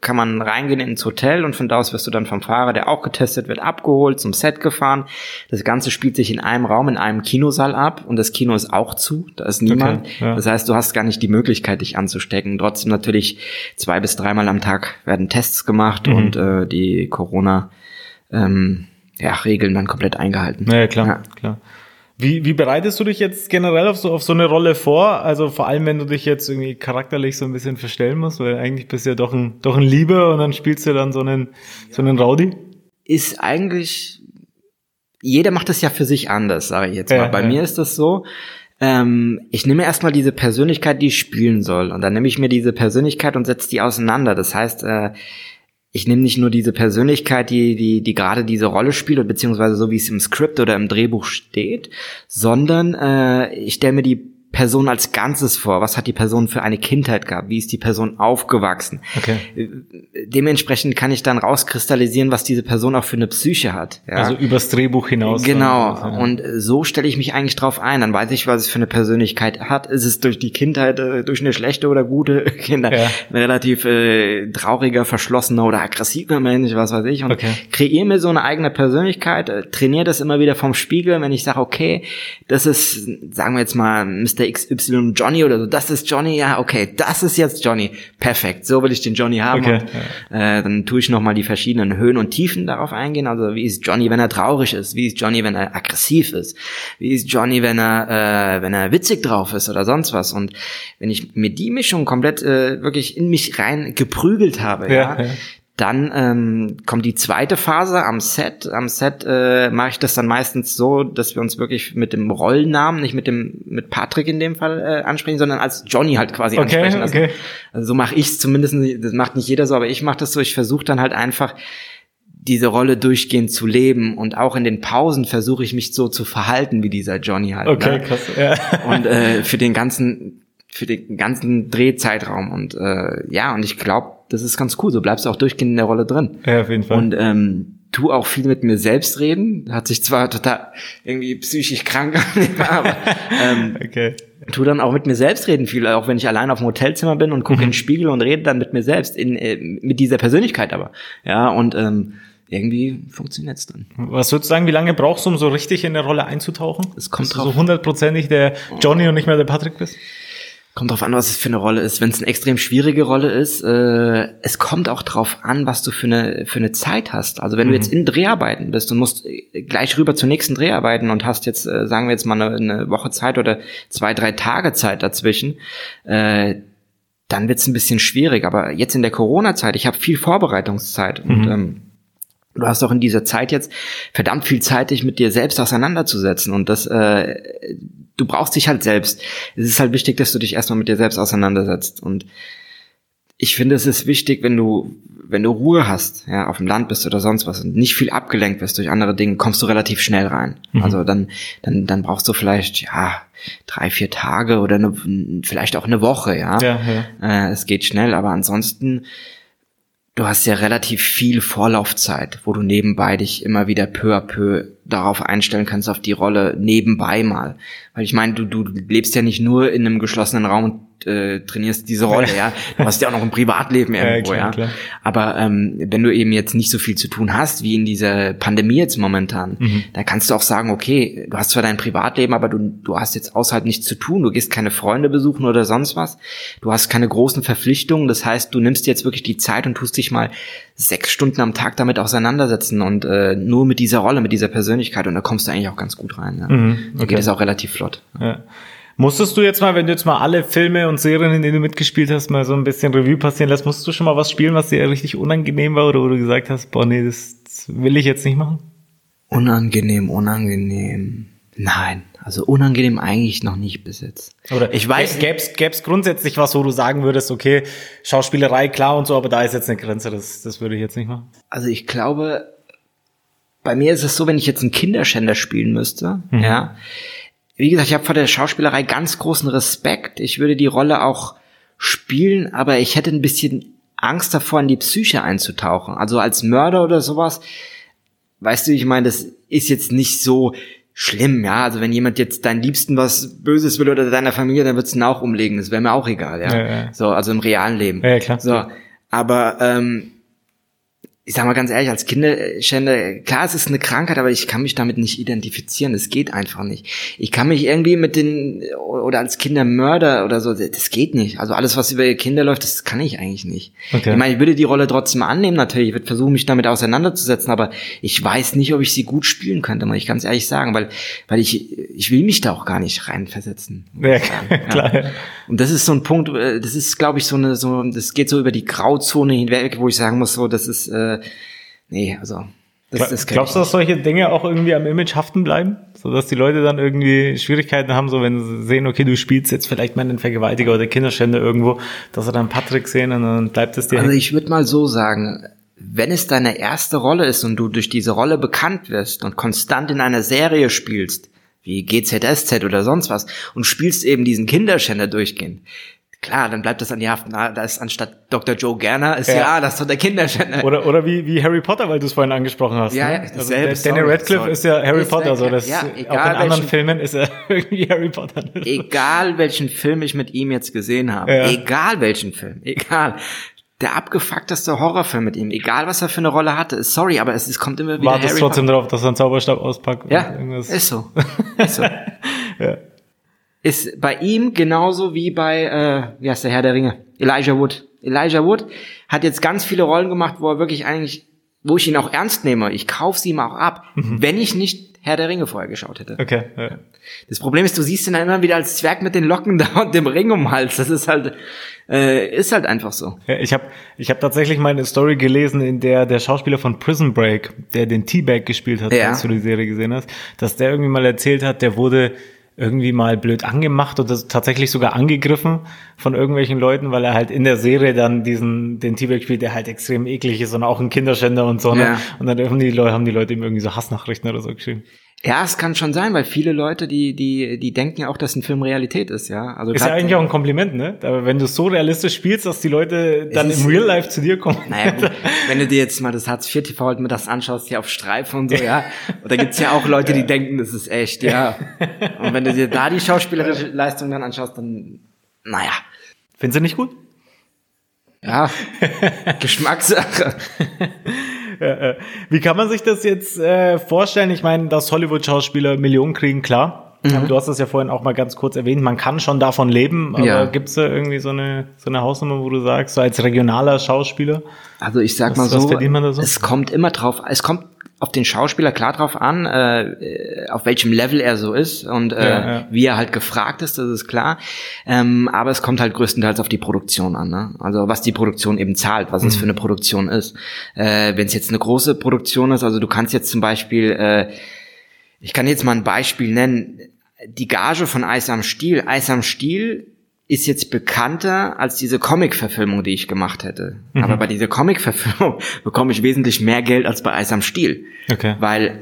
kann man reingehen ins Hotel und von da aus wirst du dann vom Fahrer, der auch getestet wird, abgeholt, zum Set gefahren. Das Ganze spielt sich in einem Raum, in einem Kinosaal ab und das Kino ist auch zu, da ist niemand. Das heißt, du hast gar nicht die Möglichkeit, dich anzustecken. Trotzdem natürlich 2- bis 3-mal am Tag werden Tests gemacht und die Corona Regeln dann komplett eingehalten. Ja, klar, klar. Wie bereitest du dich jetzt generell auf so eine Rolle vor? Also vor allem, wenn du dich jetzt irgendwie charakterlich so ein bisschen verstellen musst, weil eigentlich bist du ja doch ein Lieber und dann spielst du dann so einen Rowdy? Ist eigentlich, jeder macht das ja für sich anders, sage ich jetzt mal. Bei mir ist das so, ich nehme erstmal diese Persönlichkeit, die ich spielen soll. Und dann nehme ich mir diese Persönlichkeit und setze die auseinander. Das heißt, ich nehme nicht nur diese Persönlichkeit, die gerade diese Rolle spielt, beziehungsweise so wie es im Skript oder im Drehbuch steht, sondern ich stelle mir die Person als Ganzes vor. Was hat die Person für eine Kindheit gehabt? Wie ist die Person aufgewachsen? Okay. Dementsprechend kann ich dann rauskristallisieren, was diese Person auch für eine Psyche hat. Ja? Also übers Drehbuch hinaus. Genau. Und so stelle ich mich eigentlich drauf ein. Dann weiß ich, was es für eine Persönlichkeit hat. Ist es durch die Kindheit, durch eine schlechte oder gute Kindheit, ein relativ trauriger, verschlossener oder aggressiver Mensch, was weiß ich. Und kreiere mir so eine eigene Persönlichkeit, trainiere das immer wieder vom Spiegel, wenn ich sage, okay, das ist, sagen wir jetzt mal, Mr. XY Johnny oder so, das ist Johnny, das ist jetzt Johnny, perfekt, so will ich den Johnny haben und dann tue ich nochmal die verschiedenen Höhen und Tiefen darauf eingehen, also wie ist Johnny, wenn er traurig ist, wie ist Johnny, wenn er aggressiv ist, wie ist Johnny, wenn er witzig drauf ist oder sonst was und wenn ich mir die Mischung komplett wirklich in mich rein geprügelt habe, dann kommt die zweite Phase am Set. Am Set mache ich das dann meistens so, dass wir uns wirklich mit dem Rollennamen, nicht mit Patrick in dem Fall ansprechen, sondern als Johnny halt quasi ansprechen lassen. Also so mache ich es zumindest, das macht nicht jeder so, aber ich mache das so, ich versuche dann halt einfach diese Rolle durchgehend zu leben und auch in den Pausen versuche ich mich so zu verhalten wie dieser Johnny halt. Okay, ne? Krass. Ja. Und für den ganzen Drehzeitraum und und ich glaube, das ist ganz cool, so bleibst du auch durchgehend in der Rolle drin. Ja, auf jeden Fall. Und tu auch viel mit mir selbst reden. Hat sich zwar total irgendwie psychisch krank an, aber okay. Tu dann auch mit mir selbst reden viel, auch wenn ich allein auf dem Hotelzimmer bin und gucke in den Spiegel und rede dann mit mir selbst, mit dieser Persönlichkeit aber. Ja, und irgendwie funktioniert's dann. Was würdest du sagen, wie lange brauchst du, um so richtig in der Rolle einzutauchen? Es kommt drauf. So hundertprozentig der Johnny und nicht mehr der Patrick bist? Kommt drauf an, was es für eine Rolle ist. Wenn es eine extrem schwierige Rolle ist, es kommt auch drauf an, was du für eine Zeit hast. Also wenn du jetzt in Dreharbeiten bist und musst gleich rüber zur nächsten Dreharbeiten und hast jetzt, sagen wir jetzt mal eine Woche Zeit oder 2-3 Tage Zeit dazwischen, dann wird's ein bisschen schwierig. Aber jetzt in der Corona-Zeit, ich habe viel Vorbereitungszeit und du hast auch in dieser Zeit jetzt verdammt viel Zeit, dich mit dir selbst auseinanderzusetzen. Und das, du brauchst dich halt selbst. Es ist halt wichtig, dass du dich erstmal mit dir selbst auseinandersetzt. Und ich finde, es ist wichtig, wenn du Ruhe hast, ja, auf dem Land bist oder sonst was und nicht viel abgelenkt wirst durch andere Dinge, kommst du relativ schnell rein. Also dann brauchst du vielleicht, ja, 3-4 Tage oder vielleicht auch eine Woche, ja. Es geht schnell, aber ansonsten, du hast ja relativ viel Vorlaufzeit, wo du nebenbei dich immer wieder peu à peu darauf einstellen kannst, auf die Rolle nebenbei mal. Weil ich meine, du lebst ja nicht nur in einem geschlossenen Raum und trainierst diese Rolle, ja. Du hast ja auch noch ein Privatleben irgendwo, klar. Aber wenn du eben jetzt nicht so viel zu tun hast, wie in dieser Pandemie jetzt momentan, da kannst du auch sagen, okay, du hast zwar dein Privatleben, aber du hast jetzt außerhalb nichts zu tun, du gehst keine Freunde besuchen oder sonst was, du hast keine großen Verpflichtungen, das heißt, du nimmst jetzt wirklich die Zeit und tust dich mal 6 Stunden am Tag damit auseinandersetzen und nur mit dieser Rolle, mit dieser Persönlichkeit, und da kommst du eigentlich auch ganz gut rein. Ja. Da geht es auch relativ flott. Ja. Musstest du jetzt mal, wenn du jetzt mal alle Filme und Serien, in denen du mitgespielt hast, mal so ein bisschen Revue passieren lässt, musstest du schon mal was spielen, was dir richtig unangenehm war oder wo du gesagt hast, boah, nee, das will ich jetzt nicht machen? Unangenehm. Nein, also unangenehm eigentlich noch nicht bis jetzt. Oder ich weiß, gäb's grundsätzlich was, wo du sagen würdest, okay, Schauspielerei, klar und so, aber da ist jetzt eine Grenze, das würde ich jetzt nicht machen. Also ich glaube, bei mir ist es so, wenn ich jetzt einen Kinderschänder spielen müsste, ja, wie gesagt, ich habe vor der Schauspielerei ganz großen Respekt. Ich würde die Rolle auch spielen, aber ich hätte ein bisschen Angst davor, in die Psyche einzutauchen. Also als Mörder oder sowas, weißt du, ich meine, das ist jetzt nicht so schlimm, ja. Also wenn jemand jetzt deinen Liebsten was Böses will oder deiner Familie, dann wird's ihn auch umlegen. Das wäre mir auch egal, ja. So, also im realen Leben. Ja, klar. So, aber ich sag mal ganz ehrlich, als Kinderschänder, klar, es ist eine Krankheit, aber ich kann mich damit nicht identifizieren. Das geht einfach nicht. Ich kann mich irgendwie oder als Kindermörder oder so, das geht nicht. Also alles, was über Kinder läuft, das kann ich eigentlich nicht. Okay. Ich meine, ich würde die Rolle trotzdem annehmen, natürlich. Ich würde versuchen, mich damit auseinanderzusetzen, aber ich weiß nicht, ob ich sie gut spielen könnte, muss ich ganz ehrlich sagen, weil ich will mich da auch gar nicht reinversetzen. Ja, klar. Ja. Und das ist so ein Punkt, das ist, glaube ich, das geht so über die Grauzone hinweg, wo ich sagen muss, so, das ist, nee, also das glaubst du, dass solche Dinge auch irgendwie am Image haften bleiben? Sodass die Leute dann irgendwie Schwierigkeiten haben, so wenn sie sehen, okay, du spielst jetzt vielleicht mal einen Vergewaltiger oder Kinderschänder irgendwo, dass sie dann Patrick sehen und dann bleibt es dir. Also ich würde mal so sagen, wenn es deine erste Rolle ist und du durch diese Rolle bekannt wirst und konstant in einer Serie spielst, wie GZSZ oder sonst was, und spielst eben diesen Kinderschänder durchgehend, klar, dann bleibt das an die Haft. Na, da ist anstatt Dr. Joe Gerner, ist ja das ist doch der Kinderschänder. Oder wie Harry Potter, weil du es vorhin angesprochen hast. Ja, ne? Also Daniel Radcliffe ist ja Harry Potter. So, das ja, egal, auch in anderen Filmen ist er irgendwie Harry Potter. Egal, welchen Film ich mit ihm jetzt gesehen habe. Ja. Egal. Der abgefuckteste Horrorfilm mit ihm, egal was er für eine Rolle hatte. Sorry, aber es kommt immer wieder Harry Potter. Wartest trotzdem drauf, dass er einen Zauberstab auspackt. Ja, ist so. Ja. Ist bei ihm genauso wie bei, wie heißt der Herr der Ringe? Elijah Wood. Elijah Wood hat jetzt ganz viele Rollen gemacht, wo er wirklich eigentlich, wo ich ihn auch ernst nehme. Ich kaufe sie ihm auch ab, wenn ich nicht Herr der Ringe vorher geschaut hätte. Okay. Ja. Das Problem ist, du siehst ihn dann immer wieder als Zwerg mit den Locken da und dem Ring um den Hals. Das ist halt einfach so. Ja, ich hab tatsächlich mal eine Story gelesen, in der der Schauspieler von Prison Break, der den T-Bag gespielt hat, als du die Serie gesehen hast, dass der irgendwie mal erzählt hat, der wurde irgendwie mal blöd angemacht oder tatsächlich sogar angegriffen von irgendwelchen Leuten, weil er halt in der Serie dann den T-Bag spielt, der halt extrem eklig ist und auch ein Kinderschänder und so. Ne? Ja. Und dann haben die Leute ihm irgendwie so Hassnachrichten oder so geschrieben. Ja, es kann schon sein, weil viele Leute, die denken ja auch, dass ein Film Realität ist, ja. Also ist ja eigentlich auch ein Kompliment, ne? Aber wenn du es so realistisch spielst, dass die Leute dann im Real Life zu dir kommen. Naja, wenn du dir jetzt mal das Hartz IV TV halt mit das anschaust, hier auf Streifen und so, ja. Und da gibt's ja auch Leute, die denken, das ist echt, ja. Und wenn du dir da die schauspielerische Leistung dann anschaust, dann, naja. Findest du nicht gut? Ja, Geschmackssache. Wie kann man sich das jetzt vorstellen? Ich meine, dass Hollywood-Schauspieler Millionen kriegen, klar. Mhm. Du hast das ja vorhin auch mal ganz kurz erwähnt. Man kann schon davon leben, aber gibt's da irgendwie so eine Hausnummer, wo du sagst, so als regionaler Schauspieler? Also ich sag mal so, es kommt immer drauf, es kommt auf den Schauspieler klar drauf an, auf welchem Level er so ist und wie er halt gefragt ist, das ist klar. Aber es kommt halt größtenteils auf die Produktion an, ne? Also was die Produktion eben zahlt, was es für eine Produktion ist. Wenn es jetzt eine große Produktion ist, also du kannst jetzt zum Beispiel, ich kann jetzt mal ein Beispiel nennen, die Gage von Eis am Stiel. Eis am Stiel ist jetzt bekannter als diese Comic-Verfilmung, die ich gemacht hätte. Mhm. Aber bei dieser Comic-Verfilmung bekomme ich wesentlich mehr Geld als bei Eis am Stiel. Okay. Weil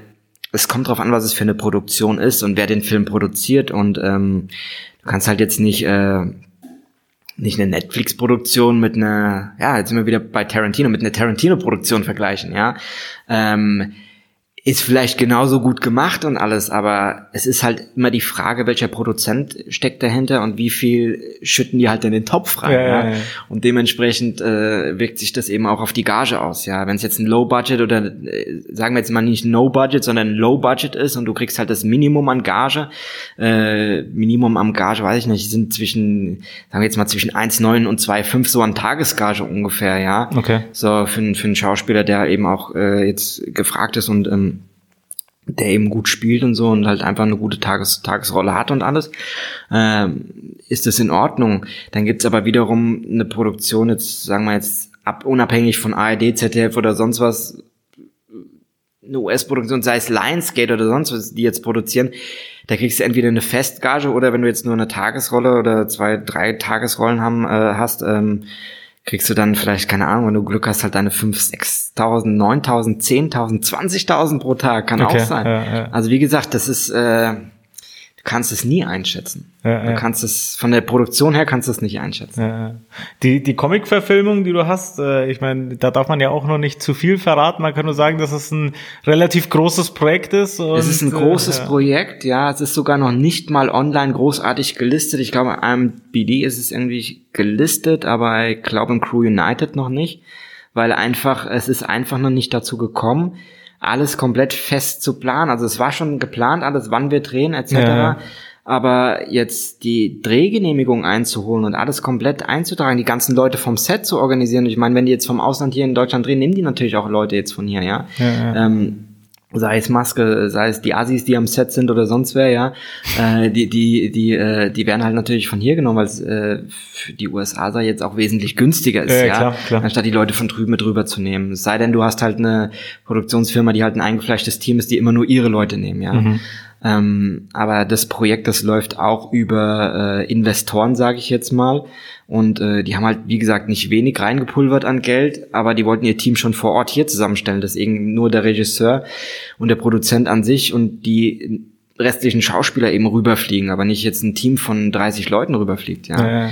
es kommt drauf an, was es für eine Produktion ist und wer den Film produziert. Und du kannst halt jetzt nicht eine Netflix-Produktion mit einer, ja, jetzt sind wir wieder bei Tarantino, mit einer Tarantino-Produktion vergleichen, ja. Ist vielleicht genauso gut gemacht und alles, aber es ist halt immer die Frage, welcher Produzent steckt dahinter und wie viel schütten die halt in den Topf rein. Ja. Und dementsprechend wirkt sich das eben auch auf die Gage aus. Ja, wenn es jetzt ein Low-Budget oder sagen wir jetzt mal nicht No-Budget, sondern Low-Budget ist und du kriegst halt das Minimum an Gage, weiß ich nicht, sind zwischen 1,9 und 2,5 so an Tagesgage ungefähr, ja. Okay. So für einen Schauspieler, der eben auch jetzt gefragt ist und der eben gut spielt und so und halt einfach eine gute Tagesrolle hat und alles, ist das in Ordnung. Dann gibt's aber wiederum eine Produktion, jetzt sagen wir jetzt unabhängig von ARD, ZDF oder sonst was, eine US-Produktion, sei es Lionsgate oder sonst was, die jetzt produzieren, da kriegst du entweder eine Festgage oder wenn du jetzt nur eine Tagesrolle oder 2, 3 Tagesrollen hast, kriegst du dann vielleicht, keine Ahnung, wenn du Glück hast, halt deine 5.000, 6.000, 9.000, 10.000, 20.000 pro Tag, kann auch sein. Ja. Also wie gesagt, das ist, du kannst es nie einschätzen. Ja. Du kannst es, von der Produktion her kannst du es nicht einschätzen. Ja. Die Comic-Verfilmung, die du hast, ich meine, da darf man ja auch noch nicht zu viel verraten. Man kann nur sagen, dass es ein relativ großes Projekt ist. Und es ist ein großes Projekt, ja. Es ist sogar noch nicht mal online großartig gelistet. Ich glaube, IMDb ist es irgendwie gelistet, aber ich glaube im Crew United noch nicht, weil es ist einfach noch nicht dazu gekommen, alles komplett fest zu planen. Also es war schon geplant, alles, wann wir drehen, etc. Ja. Aber jetzt die Drehgenehmigung einzuholen und alles komplett einzutragen, die ganzen Leute vom Set zu organisieren. Ich meine, wenn die jetzt vom Ausland hier in Deutschland drehen, nehmen die natürlich auch Leute jetzt von hier, ja. Sei es Maske, sei es die Assis, die am Set sind oder sonst wer, ja, die werden halt natürlich von hier genommen, weil es für die USA sei jetzt auch wesentlich günstiger ist, ja, klar. Anstatt die Leute von drüben mit rüber zu nehmen. Es sei denn, du hast halt eine Produktionsfirma, die halt ein eingefleischtes Team ist, die immer nur ihre Leute nehmen, ja. Mhm. Aber das Projekt, das läuft auch über Investoren, sage ich jetzt mal. Und die haben halt, wie gesagt, nicht wenig reingepulvert an Geld, aber die wollten ihr Team schon vor Ort hier zusammenstellen. Deswegen nur der Regisseur und der Produzent an sich und die restlichen Schauspieler eben rüberfliegen, aber nicht jetzt ein Team von 30 Leuten rüberfliegt, ja.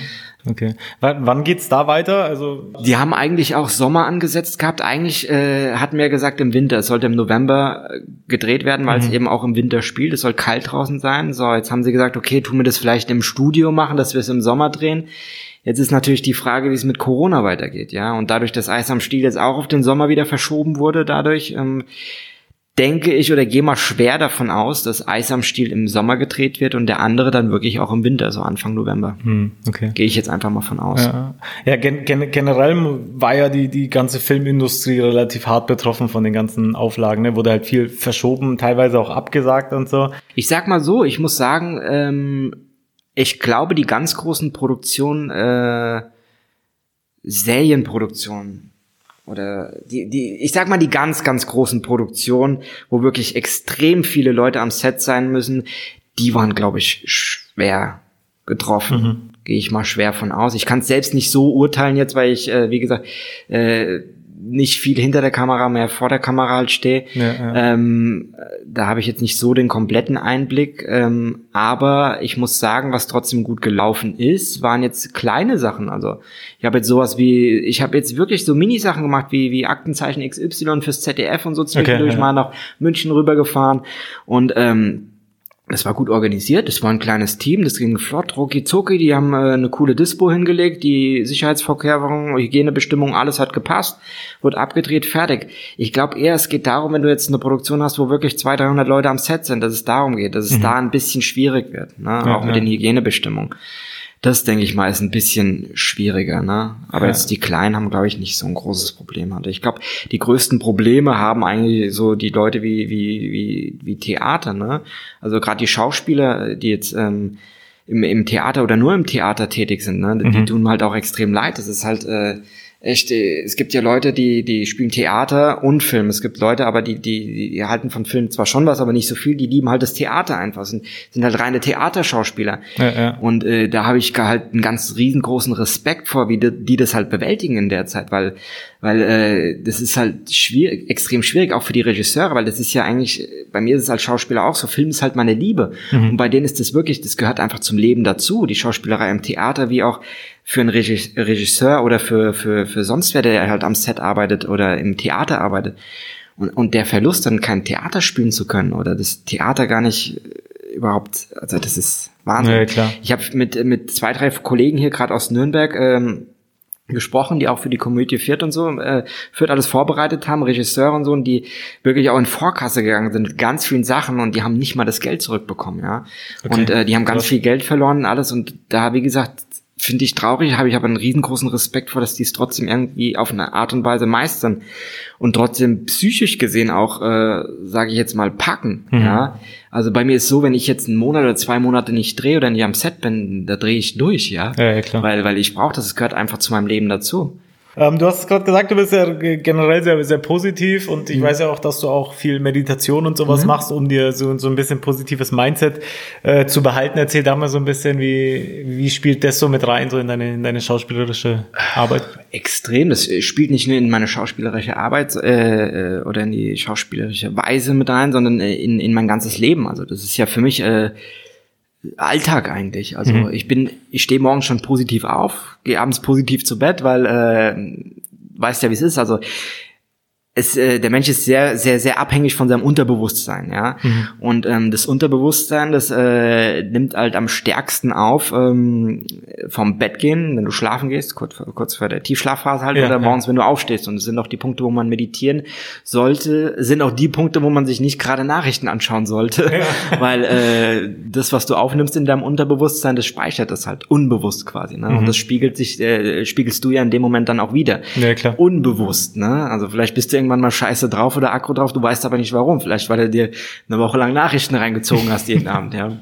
Okay. Wann geht's da weiter? Also die haben eigentlich auch Sommer angesetzt gehabt. Eigentlich hatten wir gesagt im Winter. Es sollte im November gedreht werden, weil es eben auch im Winter spielt. Es soll kalt draußen sein. So, jetzt haben sie gesagt, okay, tun wir das vielleicht im Studio machen, dass wir es im Sommer drehen. Jetzt ist natürlich die Frage, wie es mit Corona weitergeht, ja. Und dadurch, dass Eis am Stiel jetzt auch auf den Sommer wieder verschoben wurde, dadurch denke ich oder gehe mal schwer davon aus, dass Eis am Stiel im Sommer gedreht wird und der andere dann wirklich auch im Winter, so Anfang November. Okay. Gehe ich jetzt einfach mal von aus. Ja, generell war ja die ganze Filmindustrie relativ hart betroffen von den ganzen Auflagen, ne? Wurde halt viel verschoben, teilweise auch abgesagt und so. Ich sag mal so, ich muss sagen, ich glaube, die ganz großen Produktionen, Serienproduktionen, oder ich sag mal, die ganz, ganz großen Produktionen, wo wirklich extrem viele Leute am Set sein müssen, die waren, glaube ich, schwer getroffen. gehe ich mal schwer von aus. Ich kann es selbst nicht so urteilen jetzt, weil ich, wie gesagt, nicht viel hinter der Kamera, mehr vor der Kamera halt stehe. Ja, ja. Da habe ich jetzt nicht so den kompletten Einblick. Aber ich muss sagen, was trotzdem gut gelaufen ist, waren jetzt kleine Sachen. Also ich habe jetzt sowas wie, ich habe jetzt wirklich so Minisachen gemacht, wie Aktenzeichen XY fürs ZDF und so zwischendurch, okay, mal nach München rübergefahren. Und das war gut organisiert, das war ein kleines Team, das ging flott, rucki-zucki, die haben eine coole Dispo hingelegt, die Sicherheitsvorkehrungen, Hygienebestimmungen, alles hat gepasst, wird abgedreht, fertig. Ich glaube eher, es geht darum, wenn du jetzt eine Produktion hast, wo wirklich 200, 300 Leute am Set sind, dass es darum geht, dass es da ein bisschen schwierig wird, ne? Ja, auch mit den Hygienebestimmungen. Das, denke ich mal, ist ein bisschen schwieriger, ne? Aber jetzt die Kleinen haben, glaube ich, nicht so ein großes Problem. Ich glaube, die größten Probleme haben eigentlich so die Leute wie Theater, ne? Also gerade die Schauspieler, die jetzt im Theater oder nur im Theater tätig sind, ne? Die tun halt auch extrem leid. Das ist halt echt, es gibt ja Leute, die spielen Theater und Film. Es gibt Leute, aber die halten von Film zwar schon was, aber nicht so viel. Die lieben halt das Theater einfach. Sind halt reine Theaterschauspieler. Ja, ja. Und da habe ich halt einen ganz riesengroßen Respekt vor, wie die das halt bewältigen in der Zeit, weil das ist halt schwierig, extrem schwierig, auch für die Regisseure, weil das ist ja eigentlich, bei mir ist es als Schauspieler auch so, Film ist halt meine Liebe. Und bei denen ist das wirklich, das gehört einfach zum Leben dazu, die Schauspielerei im Theater, wie auch für einen Regisseur oder für sonst wer, der halt am Set arbeitet oder im Theater arbeitet. Und der Verlust, dann kein Theater spielen zu können oder das Theater gar nicht überhaupt, also das ist Wahnsinn. Ja, klar. Ich habe mit 2, 3 Kollegen hier gerade aus Nürnberg gesprochen, die auch für die Komödie Fürth und so, Fürth alles vorbereitet haben, Regisseure und so, und die wirklich auch in Vorkasse gegangen sind mit ganz vielen Sachen, und die haben nicht mal das Geld zurückbekommen, ja. Okay. Und die haben ganz viel Geld verloren und alles, und da, wie gesagt, finde ich traurig, habe ich aber einen riesengroßen Respekt vor, dass die es trotzdem irgendwie auf eine Art und Weise meistern und trotzdem psychisch gesehen auch, sage ich jetzt mal, packen, ja. Also bei mir ist so, wenn ich jetzt einen Monat oder 2 Monate nicht drehe oder nicht am Set bin, da drehe ich durch, ja. Ja, ja, klar. Weil ich brauche das, es gehört einfach zu meinem Leben dazu. Du hast gerade gesagt, du bist ja generell sehr, sehr positiv, und ich weiß ja auch, dass du auch viel Meditation und sowas machst, um dir so ein bisschen positives Mindset zu behalten. Erzähl da mal so ein bisschen, wie spielt das so mit rein, so in deine schauspielerische Arbeit? Extrem, das spielt nicht nur in meine schauspielerische Arbeit oder in die schauspielerische Weise mit rein, sondern in mein ganzes Leben. Also das ist ja für mich Alltag eigentlich. Also ich stehe morgens schon positiv auf, gehe abends positiv zu Bett, weil weißt ja, wie es ist. Also der Mensch ist sehr, sehr, sehr abhängig von seinem Unterbewusstsein, ja. Und das Unterbewusstsein, das nimmt halt am stärksten auf vom Bett gehen, wenn du schlafen gehst, kurz vor der Tiefschlafphase halt, oder morgens, wenn du aufstehst. Und das sind auch die Punkte, wo man meditieren sollte, sind auch die Punkte, wo man sich nicht gerade Nachrichten anschauen sollte, weil das, was du aufnimmst in deinem Unterbewusstsein, das speichert das halt unbewusst quasi, ne? Und das spiegelst du ja in dem Moment dann auch wieder. Ja, klar. Unbewusst, ne? Also vielleicht bist du irgendwann mal scheiße drauf oder aggro drauf, du weißt aber nicht warum. Vielleicht, weil du dir eine Woche lang Nachrichten reingezogen hast jeden Abend, ja.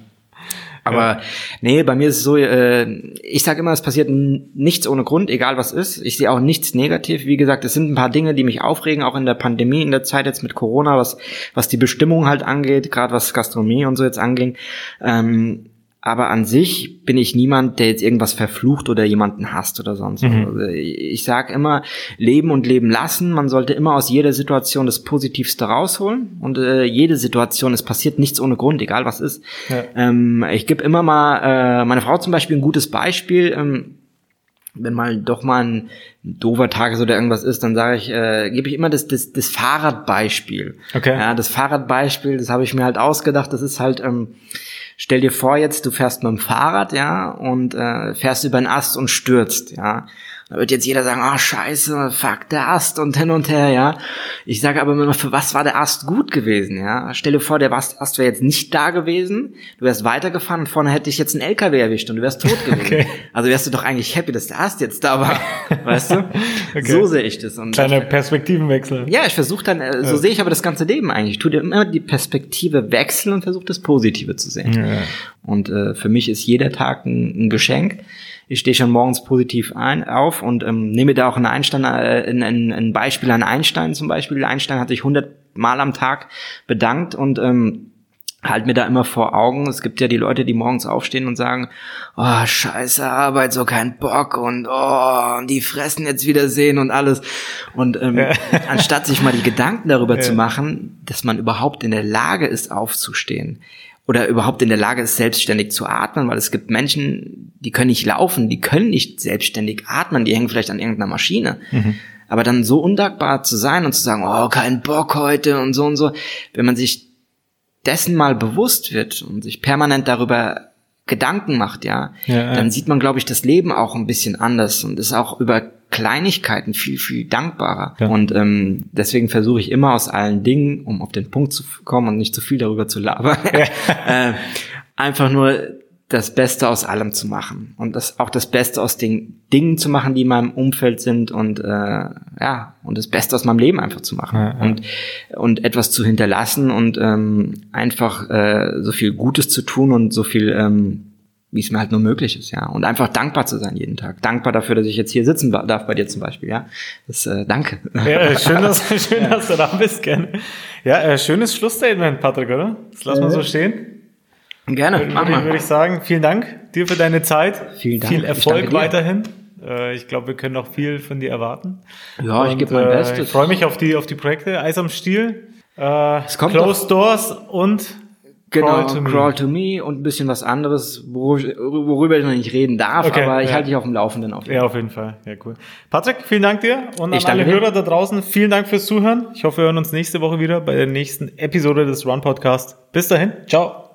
Aber nee, bei mir ist es so, ich sag immer, es passiert nichts ohne Grund, egal was ist. Ich sehe auch nichts negativ. Wie gesagt, es sind ein paar Dinge, die mich aufregen, auch in der Pandemie, in der Zeit jetzt mit Corona, was die Bestimmung halt angeht, gerade was Gastronomie und so jetzt anging. Aber an sich bin ich niemand, der jetzt irgendwas verflucht oder jemanden hasst oder sonst was. Also ich sag immer, leben und leben lassen. Man sollte immer aus jeder Situation das Positivste rausholen. Und jede Situation, es passiert nichts ohne Grund, egal was ist. Ja. Ich gebe immer mal meine Frau zum Beispiel ein gutes Beispiel. Wenn mal doch mal ein doofer Tages oder irgendwas ist, dann sage ich, gebe ich immer das Fahrradbeispiel. Okay. Ja, das Fahrradbeispiel, das habe ich mir halt ausgedacht. Das ist halt, stell dir vor jetzt, du fährst mit dem Fahrrad, ja, und fährst über den Ast und stürzt, ja. Da wird jetzt jeder sagen, oh scheiße, fuck, der Ast und hin und her, ja. Ich sage aber immer, für was war der Ast gut gewesen, ja. Stell dir vor, der Ast wäre jetzt nicht da gewesen, du wärst weitergefahren und vorne hätte dich jetzt ein LKW erwischt und du wärst tot gewesen. Okay. Also wärst du doch eigentlich happy, dass der Ast jetzt da war, weißt du? Okay. So sehe ich das. Und kleiner Perspektivenwechsel. Ja, ich versuche dann, so sehe ich aber das ganze Leben eigentlich. Ich tue dir immer die Perspektive wechseln und versuche das Positive zu sehen. Ja. Und für mich ist jeder Tag ein Geschenk. Ich stehe schon morgens positiv auf und nehme da auch ein Beispiel an Einstein zum Beispiel. Einstein hat sich 100 Mal am Tag bedankt und halt mir da immer vor Augen, es gibt ja die Leute, die morgens aufstehen und sagen, oh, scheiße Arbeit, so kein Bock und oh, die fressen jetzt Wiedersehen und alles. Und anstatt sich mal die Gedanken darüber zu machen, dass man überhaupt in der Lage ist, aufzustehen oder überhaupt in der Lage ist, selbstständig zu atmen, weil es gibt Menschen, die können nicht laufen, die können nicht selbstständig atmen, die hängen vielleicht an irgendeiner Maschine. Mhm. Aber dann so undankbar zu sein und zu sagen, oh, kein Bock heute und so, wenn man sich dessen mal bewusst wird und sich permanent darüber Gedanken macht, dann sieht man, glaube ich, das Leben auch ein bisschen anders und ist auch über Kleinigkeiten viel, viel dankbarer. Ja. Und deswegen versuche ich immer aus allen Dingen, um auf den Punkt zu kommen und nicht zu viel darüber zu labern, einfach nur das Beste aus allem zu machen und auch das Beste aus den Dingen zu machen, die in meinem Umfeld sind und und das Beste aus meinem Leben einfach zu machen und etwas zu hinterlassen und einfach so viel Gutes zu tun und so viel wie es mir halt nur möglich ist, und einfach dankbar zu sein jeden Tag. Dankbar dafür, dass ich jetzt hier sitzen darf bei dir zum Beispiel, Das, danke. Ja, schön, dass du da bist, gerne. Ja, schönes Schlussstatement, Patrick, oder? Das lassen wir so stehen. Gerne, würde ich sagen. Vielen Dank dir für deine Zeit. Vielen Dank. Viel Erfolg weiterhin. Ich glaube, wir können noch viel von dir erwarten. Ja, ich gebe mein Bestes. Ich freue mich auf die Projekte. Eis am Stiel, Closed Doors und Crawl to Me und ein bisschen was anderes, worüber ich noch nicht reden darf, aber ich halte dich auf dem Laufenden. Ja, auf jeden Fall. Ja, cool. Patrick, vielen Dank dir und an alle Hörer da draußen, vielen Dank fürs Zuhören. Ich hoffe, wir hören uns nächste Woche wieder bei der nächsten Episode des Run Podcast. Bis dahin, ciao.